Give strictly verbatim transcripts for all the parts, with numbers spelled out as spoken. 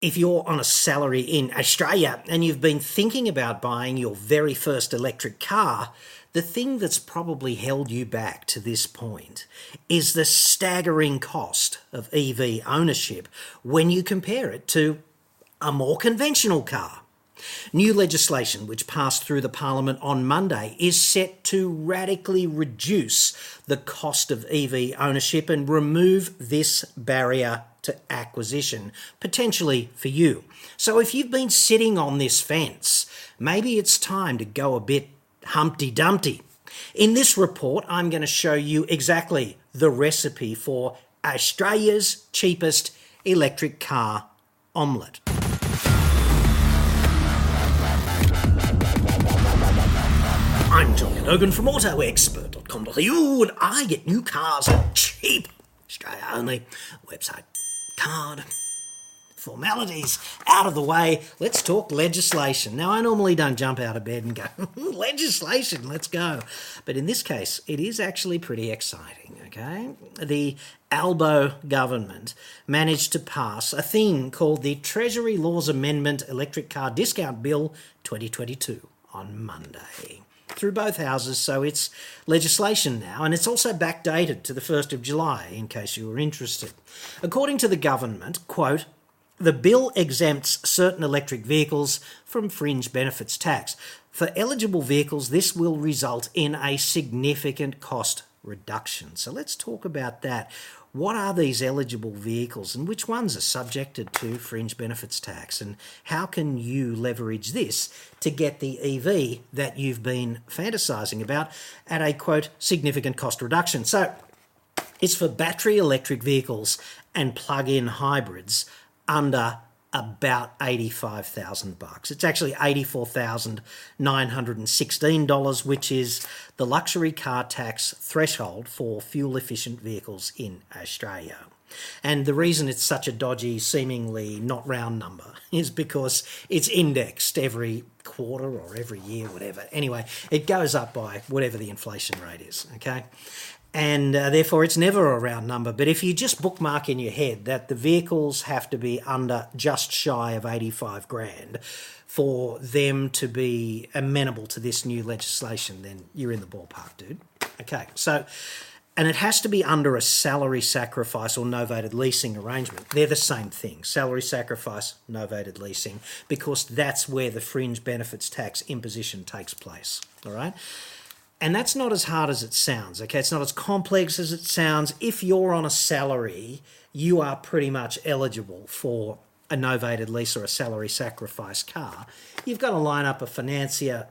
If you're on a salary in Australia and you've been thinking about buying your very first electric car, the thing that's probably held you back to this point is the staggering cost of E V ownership when you compare it to a more conventional car. New legislation, which passed through the Parliament on Monday, is set to radically reduce the cost of E V ownership and remove this barrier to acquisition, potentially for you. So if you've been sitting on this fence, maybe it's time to go a bit Humpty Dumpty. In this report, I'm going to show you exactly the recipe for Australia's cheapest electric car omelette. I'm John Hogan from auto expert dot com dot a u, and I get new cars at cheap, Australia only, website, card, formalities out of the way. Let's talk legislation. Now, I normally don't jump out of bed and go, legislation, let's go. But in this case, it is actually pretty exciting, okay? The Albo government managed to pass a thing called the Treasury Laws Amendment Electric Car Discount Bill twenty twenty-two on Monday through both houses, so it's legislation now, and it's also backdated to the first of July, in case you were interested. According to the government, quote, the bill exempts certain electric vehicles from fringe benefits tax. For eligible vehicles, this will result in a significant cost reduction. So let's talk about that. What are these eligible vehicles and which ones are subjected to fringe benefits tax? And how can you leverage this to get the E V that you've been fantasizing about at a, quote, significant cost reduction? So it's for battery electric vehicles and plug-in hybrids under about eighty-five thousand bucks. It's actually eighty-four thousand nine hundred sixteen dollars, which is the luxury car tax threshold for fuel-efficient vehicles in Australia. And the reason it's such a dodgy, seemingly not round number is because it's indexed every quarter or every year, whatever. Anyway, it goes up by whatever the inflation rate is, okay? And uh, therefore it's never a round number. But if you just bookmark in your head that the vehicles have to be under just shy of eighty-five grand for them to be amenable to this new legislation, then you're in the ballpark, dude. Okay, so, and it has to be under a salary sacrifice or novated leasing arrangement. They're the same thing, salary sacrifice, novated leasing, because that's where the fringe benefits tax imposition takes place, all right? And that's not as hard as it sounds, okay? It's not as complex as it sounds. If you're on a salary, you are pretty much eligible for a novated lease or a salary sacrifice car. You've got to line up a financier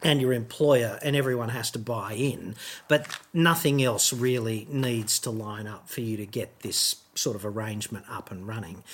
and your employer, and everyone has to buy in, but nothing else really needs to line up for you to get this sort of arrangement up and running.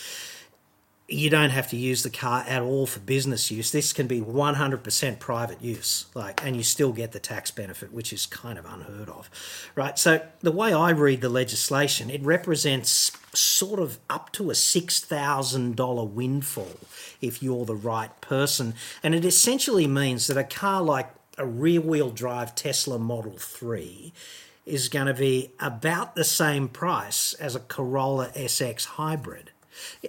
You don't have to use the car at all for business use. This can be one hundred percent private use, like, and you still get the tax benefit, which is kind of unheard of, right? So the way I read the legislation, it represents sort of up to a six thousand dollars windfall if you're the right person. And it essentially means that a car like a rear-wheel drive Tesla Model three is going to be about the same price as a Corolla S X hybrid.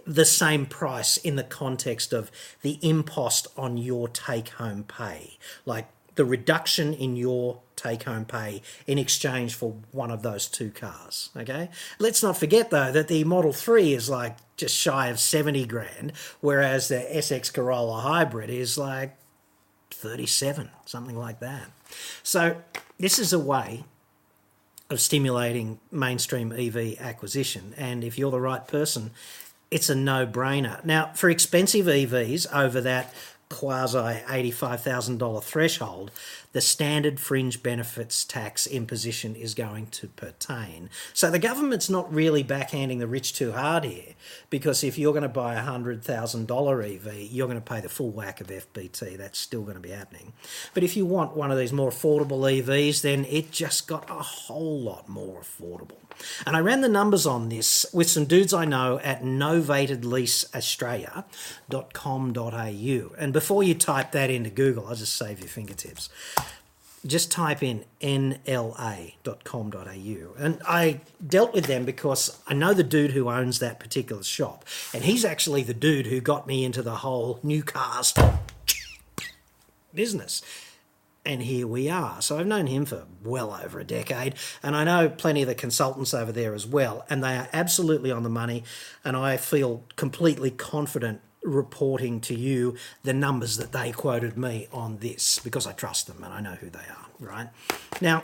The same price in the context of the impost on your take-home pay, like the reduction in your take-home pay in exchange for one of those two cars, okay? Let's not forget, though, that the Model three is like just shy of seventy grand, whereas the S X Corolla hybrid is like thirty-seven, something like that. So this is a way of stimulating mainstream E V acquisition, and if you're the right person, it's a no-brainer. Now, for expensive E Vs over that quasi-eighty-five thousand dollars threshold, the standard fringe benefits tax imposition is going to pertain. So the government's not really backhanding the rich too hard here, because if you're going to buy a one hundred thousand dollars E V, you're going to pay the full whack of F B T. That's still going to be happening. But if you want one of these more affordable E Vs, then it just got a whole lot more affordable. And I ran the numbers on this with some dudes I know at novated lease Australia dot com dot a u. And before you type that into Google, I'll just save your fingertips. just type in N L A dot com dot A U. And I dealt with them because I know the dude who owns that particular shop. And he's actually the dude who got me into the whole new cars business. And here we are. So I've known him for well over a decade. And I know plenty of the consultants over there as well. And they are absolutely on the money. And I feel completely confident reporting to you the numbers that they quoted me on this, because I trust them and I know who they are, right? Now,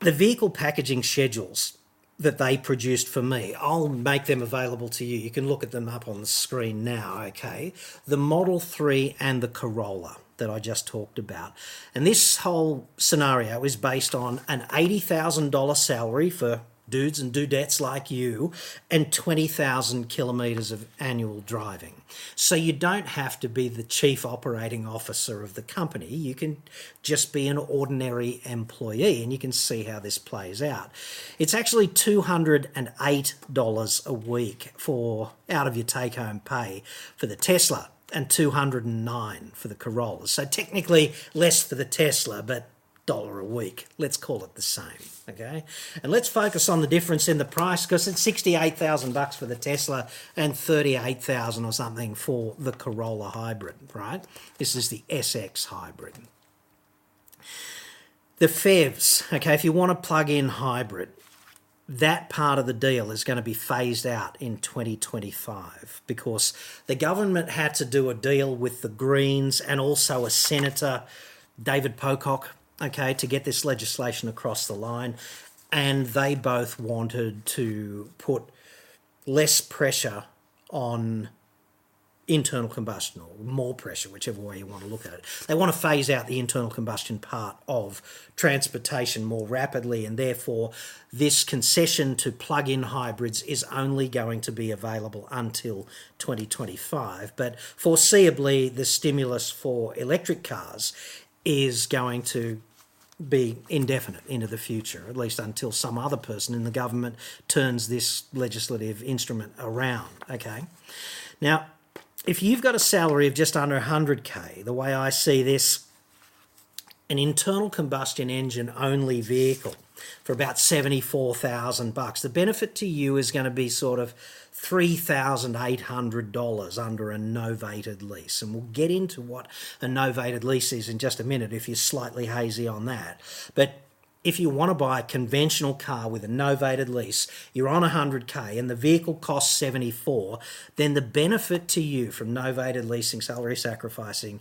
the vehicle packaging schedules that they produced for me, I'll make them available to you. You can look at them up on the screen now, okay? The Model three and the Corolla that I just talked about. And this whole scenario is based on an eighty thousand dollars salary for dudes and dudettes like you, and twenty thousand kilometres of annual driving. So you don't have to be the chief operating officer of the company. You can just be an ordinary employee, and you can see how this plays out. It's actually two hundred eight dollars a week for out of your take-home pay for the Tesla, and two hundred nine dollars for the Corolla. So technically less for the Tesla, but dollar a week. Let's call it the same, okay? And let's focus on the difference in the price, because it's sixty-eight thousand bucks for the Tesla and thirty-eight thousand or something for the Corolla hybrid, right? This is the S X hybrid. The F E Vs, okay, if you want a plug-in hybrid, that part of the deal is going to be phased out in twenty twenty-five, because the government had to do a deal with the Greens and also a Senator, David Pocock, okay, to get this legislation across the line, and they both wanted to put less pressure on internal combustion, or more pressure, whichever way you want to look at it. They want to phase out the internal combustion part of transportation more rapidly, and therefore this concession to plug-in hybrids is only going to be available until twenty twenty-five. But foreseeably, the stimulus for electric cars is going to be indefinite into the future, at least until some other person in the government turns this legislative instrument around, okay? Now, if you've got a salary of just under one hundred K, the way I see this, an internal combustion engine only vehicle for about seventy-four thousand bucks, the benefit to you is going to be sort of three thousand eight hundred dollars under a novated lease. And we'll get into what a novated lease is in just a minute if you're slightly hazy on that. But if you want to buy a conventional car with a novated lease, you're on one hundred K and the vehicle costs seventy-four, then the benefit to you from novated leasing, salary sacrificing,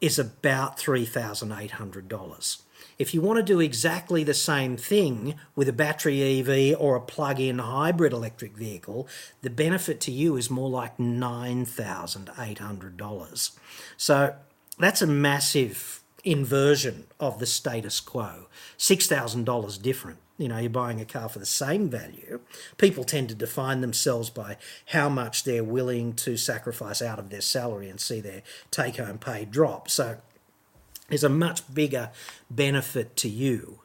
is about three thousand eight hundred dollars. If you want to do exactly the same thing with a battery E V or a plug-in hybrid electric vehicle, the benefit to you is more like nine thousand eight hundred dollars. So that's a massive inversion of the status quo. six thousand dollars different. You know, you're buying a car for the same value. People tend to define themselves by how much they're willing to sacrifice out of their salary and see their take-home pay drop. So there's a much bigger benefit to you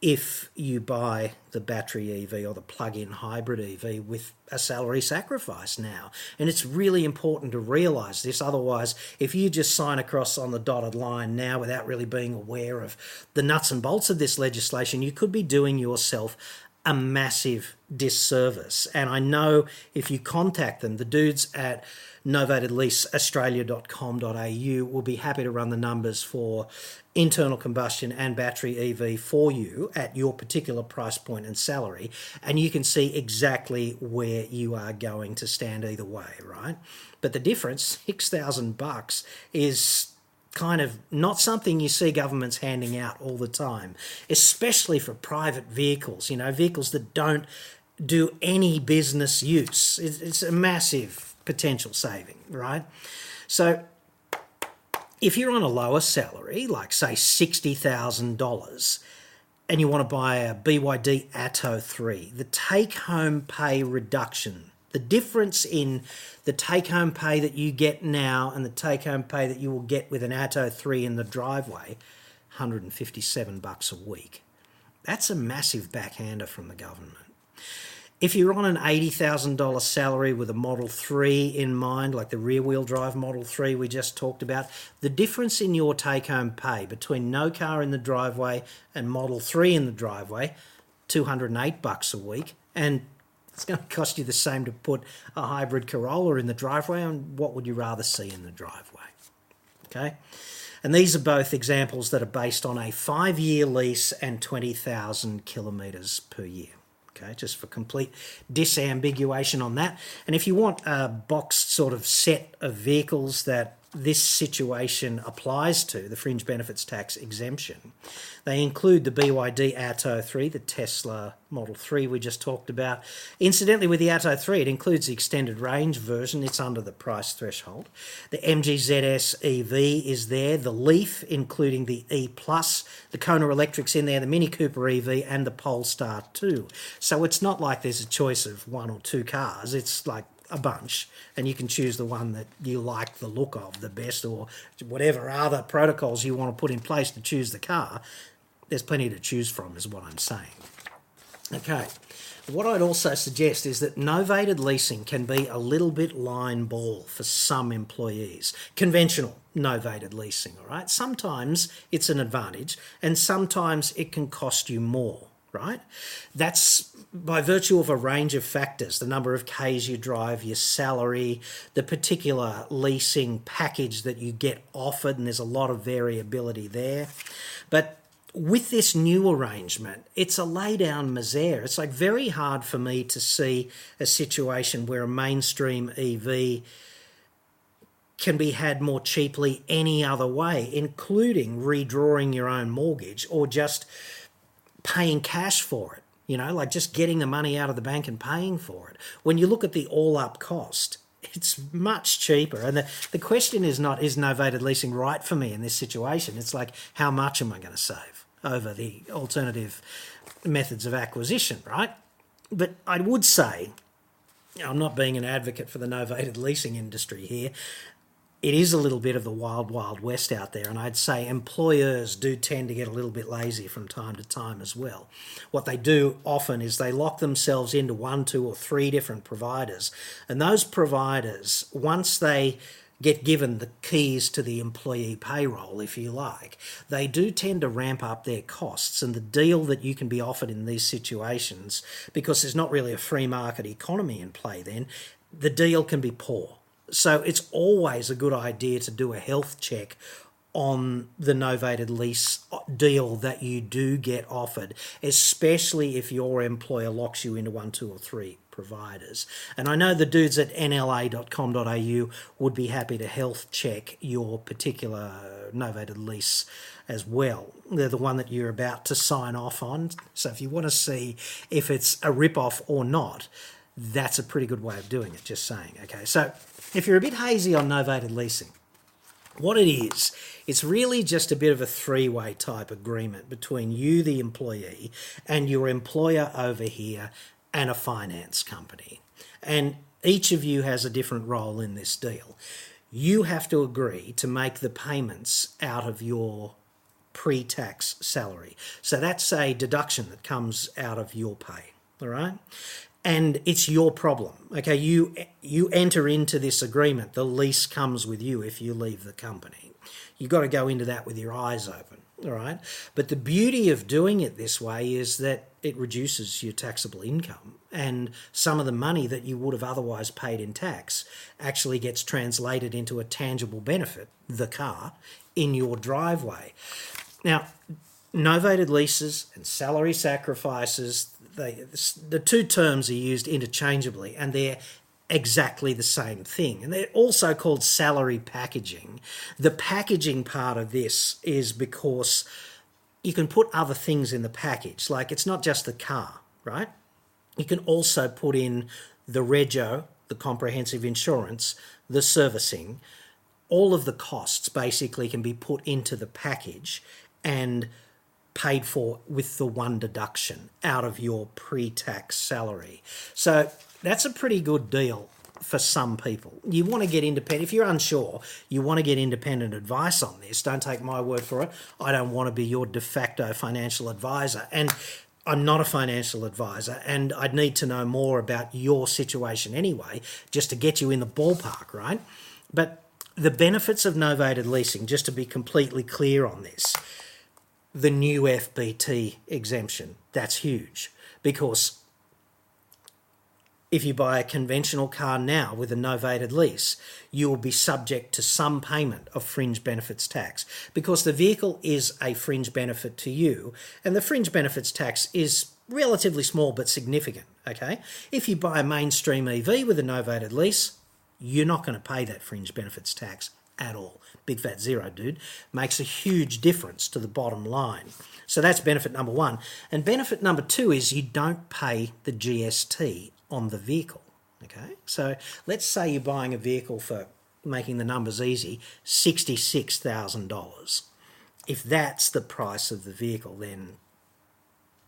if you buy the battery E V or the plug-in hybrid E V with a salary sacrifice now. And it's really important to realise this. Otherwise, if you just sign across on the dotted line now without really being aware of the nuts and bolts of this legislation, you could be doing yourself a massive disservice. And I know if you contact them, the dudes at Novated Lease Australia dot com dot A U will be happy to run the numbers for internal combustion and battery E V for you at your particular price point and salary, and you can see exactly where you are going to stand either way, right? But the difference, six thousand bucks, is kind of not something you see governments handing out all the time, especially for private vehicles, you know, vehicles that don't do any business use. It's a massive potential saving, right? So if you're on a lower salary, like say sixty thousand dollars, and you want to buy a B Y D Atto three, the take-home pay reduction, the difference in the take-home pay that you get now and the take-home pay that you will get with an Atto three in the driveway, one hundred fifty-seven bucks a week. That's a massive backhander from the government. If you're on an eighty thousand dollars salary with a Model three in mind, like the rear-wheel drive Model three we just talked about, the difference in your take-home pay between no car in the driveway and Model three in the driveway, two hundred and eight bucks a week, and it's going to cost you the same to put a hybrid Corolla in the driveway, and what would you rather see in the driveway? Okay. And these are both examples that are based on a five-year lease and twenty thousand kilometres per year. Okay, just for complete disambiguation on that. And if you want a boxed sort of set of vehicles that this situation applies to, the fringe benefits tax exemption, they include the B Y D Atto three, the Tesla Model three we just talked about. Incidentally, with the Atto three, it includes the extended range version. It's under the price threshold. The M G Z S E V is there, the Leaf, including the E plus, the Kona Electric's in there, the Mini Cooper E V, and the Polestar two. So it's not like there's a choice of one or two cars. It's like a bunch, and you can choose the one that you like the look of the best, or whatever other protocols you want to put in place to choose the car. There's plenty to choose from, is what I'm saying. Okay, what I'd also suggest is that novated leasing can be a little bit line ball for some employees. Conventional novated leasing, all right? Sometimes it's an advantage, and sometimes it can cost you more. Right? That's by virtue of a range of factors, the number of Ks you drive, your salary, the particular leasing package that you get offered, and there's a lot of variability there. But with this new arrangement, it's a lay down misere. It's like very hard for me to see a situation where a mainstream E V can be had more cheaply any other way, including redrawing your own mortgage or just paying cash for it, you know, like just getting the money out of the bank and paying for it. When you look at the all-up cost, it's much cheaper. And the, the question is not, is novated leasing right for me in this situation? It's like, how much am I going to save over the alternative methods of acquisition, right? But I would say, I'm not being an advocate for the novated leasing industry here, it is a little bit of the wild, wild west out there, and I'd say employers do tend to get a little bit lazy from time to time as well. What they do often is they lock themselves into one, two, or three different providers, and those providers, once they get given the keys to the employee payroll, if you like, they do tend to ramp up their costs and the deal that you can be offered in these situations, because there's not really a free market economy in play then, the deal can be poor. So it's always a good idea to do a health check on the novated lease deal that you do get offered, especially if your employer locks you into one, two, or three providers. And I know the dudes at N L A dot com dot A U would be happy to health check your particular novated lease as well. They're the one that you're about to sign off on. So if you want to see if it's a rip-off or not, that's a pretty good way of doing it, just saying. Okay, so if you're a bit hazy on novated leasing, what it is, it's really just a bit of a three-way type agreement between you, the employee, and your employer over here, and a finance company. And each of you has a different role in this deal. You have to agree to make the payments out of your pre-tax salary. So that's a deduction that comes out of your pay, all right? And it's your problem, okay? You you enter into this agreement. The lease comes with you if you leave the company. You've got to go into that with your eyes open, all right? But the beauty of doing it this way is that it reduces your taxable income, and some of the money that you would have otherwise paid in tax actually gets translated into a tangible benefit, the car, in your driveway. Now, novated leases and salary sacrifices, They, the two terms are used interchangeably, and they're exactly the same thing. And they're also called salary packaging. The packaging part of this is because you can put other things in the package. Like, it's not just the car, right? You can also put in the rego, the comprehensive insurance, the servicing. All of the costs basically can be put into the package and paid for with the one deduction out of your pre-tax salary. So that's a pretty good deal for some people. You want to get independent. If you're unsure, you want to get independent advice on this. Don't take my word for it. I don't want to be your de facto financial advisor. And I'm not a financial advisor and I'd need to know more about your situation anyway, just to get you in the ballpark, right? But the benefits of novated leasing, just to be completely clear on this, the new F B T exemption, that's huge, because if you buy a conventional car now with a novated lease, you will be subject to some payment of fringe benefits tax, because the vehicle is a fringe benefit to you, and the fringe benefits tax is relatively small but significant, okay? If you buy a mainstream E V with a novated lease, you're not going to pay that fringe benefits tax at all. Big fat zero, dude. Makes a huge difference to the bottom line. So that's benefit number one. And benefit number two is you don't pay the G S T on the vehicle, okay? So let's say you're buying a vehicle for, making the numbers easy, sixty-six thousand dollars. If that's the price of the vehicle, then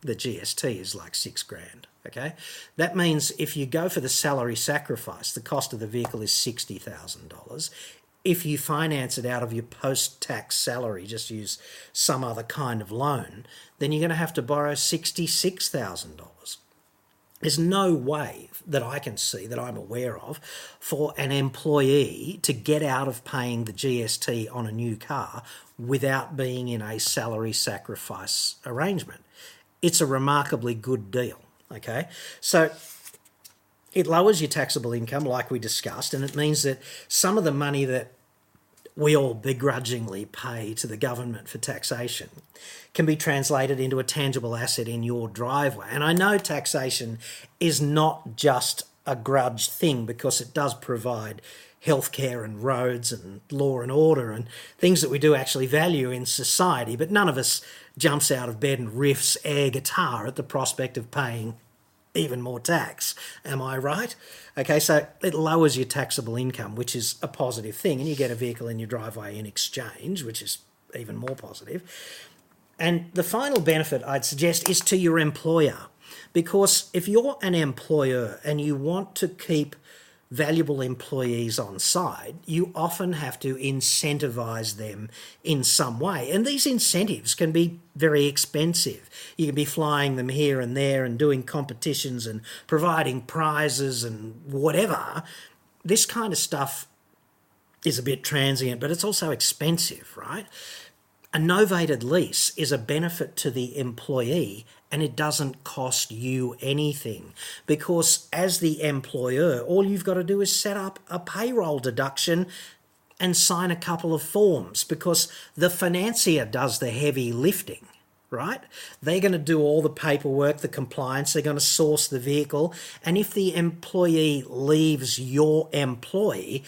the G S T is like six grand, okay? That means if you go for the salary sacrifice, the cost of the vehicle is sixty thousand dollars. If you finance it out of your post-tax salary, just use some other kind of loan, then you're going to have to borrow sixty-six thousand dollars. There's no way that I can see, that I'm aware of, for an employee to get out of paying the G S T on a new car without being in a salary sacrifice arrangement. It's a remarkably good deal, okay? So it lowers your taxable income, like we discussed, and it means that some of the money that we all begrudgingly pay to the government for taxation can be translated into a tangible asset in your driveway. And I know taxation is not just a grudge thing, because it does provide healthcare and roads and law and order and things that we do actually value in society, but none of us jumps out of bed and riffs air guitar at the prospect of paying even more tax. Am I right? Okay, so it lowers your taxable income, which is a positive thing, and you get a vehicle in your driveway in exchange, which is even more positive. And the final benefit I'd suggest is to your employer, because if you're an employer and you want to keep valuable employees on side, you often have to incentivize them in some way. And these incentives can be very expensive. You can be flying them here and there and doing competitions and providing prizes and whatever. This kind of stuff is a bit transient, but it's also expensive, right? A novated lease is a benefit to the employee, and it doesn't cost you anything, because as the employer, all you've got to do is set up a payroll deduction and sign a couple of forms, because the financier does the heavy lifting, right? They're going to do all the paperwork, the compliance, they're going to source the vehicle. And if the employee leaves your employ,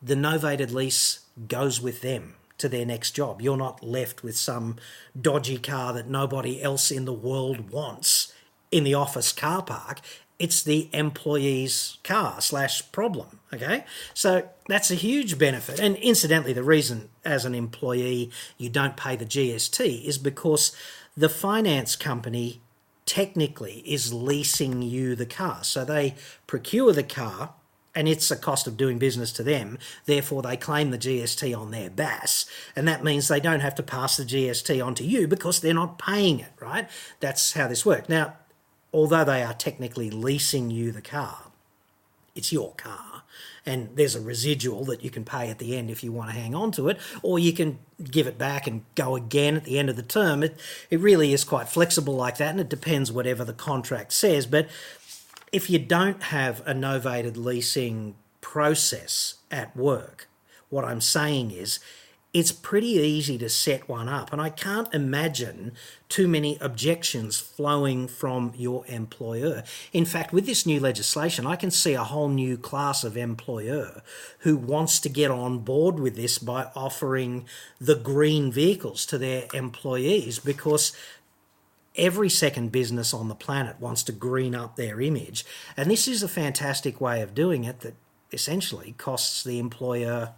the novated lease goes with them to their next job. You're not left with some dodgy car that nobody else in the world wants in the office car park. It's the employee's car slash problem, okay? So that's a huge benefit. And incidentally, the reason as an employee you don't pay the G S T is because the finance company technically is leasing you the car. So they procure the car, and it's a cost of doing business to them. Therefore, they claim the G S T on their B A S, and that means they don't have to pass the G S T on to you because they're not paying it, right? That's how this works. Now, although they are technically leasing you the car, it's your car, and there's a residual that you can pay at the end if you want to hang on to it, or you can give it back and go again at the end of the term. It, it really is quite flexible like that, and it depends whatever the contract says, but if you don't have a novated leasing process at work, what I'm saying is it's pretty easy to set one up. And I can't imagine too many objections flowing from your employer. In fact, with this new legislation, I can see a whole new class of employer who wants to get on board with this by offering the green vehicles to their employees, because every second business on the planet wants to green up their image. And this is a fantastic way of doing it that essentially costs the employer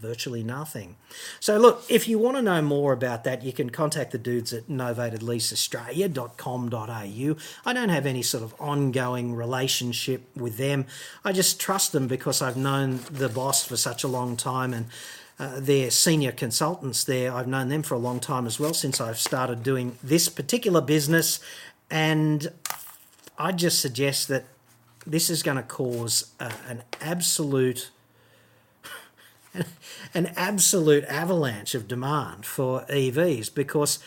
virtually nothing. So look, if you want to know more about that, you can contact the dudes at Novated Lease Australia dot com dot a u. I don't have any sort of ongoing relationship with them. I just trust them because I've known the boss for such a long time, and Uh, their senior consultants there, I've known them for a long time as well, since I've started doing this particular business. And I just suggest that this is going to cause uh, an absolute an absolute avalanche of demand for E Vs, because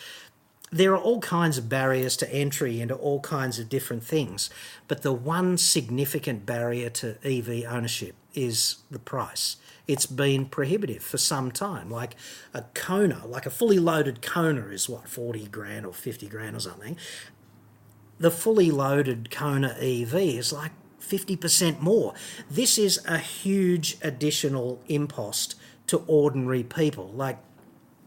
there are all kinds of barriers to entry into all kinds of different things. But the one significant barrier to E V ownership is the price. It's been prohibitive for some time. Like a Kona, like a fully loaded Kona is what, forty grand or fifty grand or something. The fully loaded Kona E V is like fifty percent more. This is a huge additional impost to ordinary people. Like,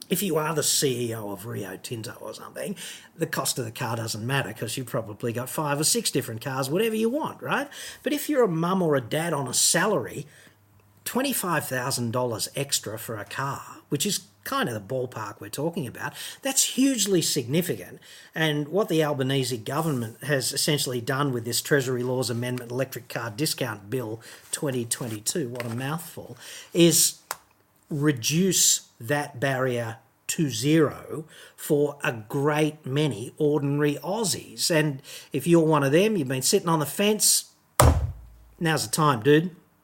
if you are the C E O of Rio Tinto or something, the cost of the car doesn't matter because you've probably got five or six different cars, whatever you want, right? But if you're a mum or a dad on a salary, twenty-five thousand dollars extra for a car, which is kind of the ballpark we're talking about, that's hugely significant. And what the Albanese government has essentially done with this Treasury Laws Amendment Electric Car Discount Bill twenty twenty-two, what a mouthful, is reduce that barrier to zero for a great many ordinary Aussies. And if you're one of them, you've been sitting on the fence, now's the time, dude.